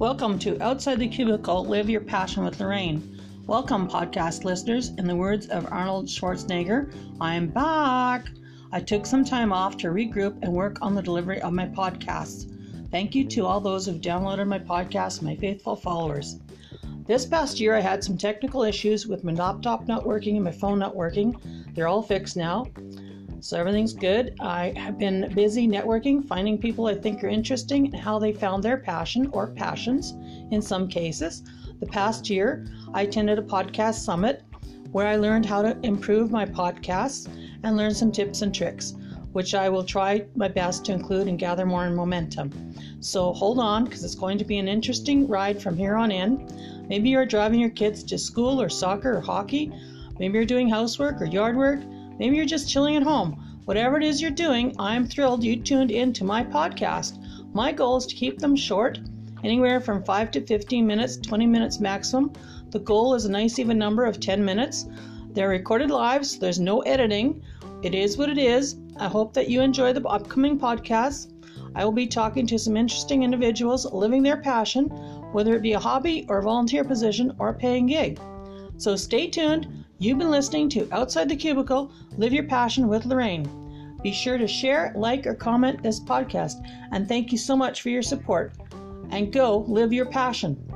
Welcome to Outside the Cubicle, Live Your Passion with Lorraine. Welcome, podcast listeners. In the words of Arnold Schwarzenegger, I'm back. I took some time off to regroup and work on the delivery of my podcasts. Thank you to all those who've downloaded my podcast, my faithful followers. This past year, I had some technical issues with my laptop not working and my phone not working. They're all fixed now, so everything's good. I have been busy networking, finding people I think are interesting and how they found their passion or passions in some cases. The past year, I attended a podcast summit where I learned how to improve my podcasts and learned some tips and tricks, which I will try my best to include and gather more momentum. So hold on, because it's going to be an interesting ride from here on in. Maybe you're driving your kids to school or soccer or hockey. Maybe you're doing housework or yard work. Maybe you're just chilling at home. Whatever it is you're doing, I'm thrilled you tuned in to my podcast. My goal is to keep them short, anywhere from 5 to 15 minutes, 20 minutes maximum. The goal is a nice even number of 10 minutes. They're recorded live, so there's no editing. It is what it is. I hope that you enjoy the upcoming podcasts. I will be talking to some interesting individuals living their passion, whether it be a hobby or a volunteer position or a paying gig. So stay tuned. You've been listening to Outside the Cubicle, Live Your Passion with Lorraine. Be sure to share, like, or comment this podcast. And thank you so much for your support. And go live your passion.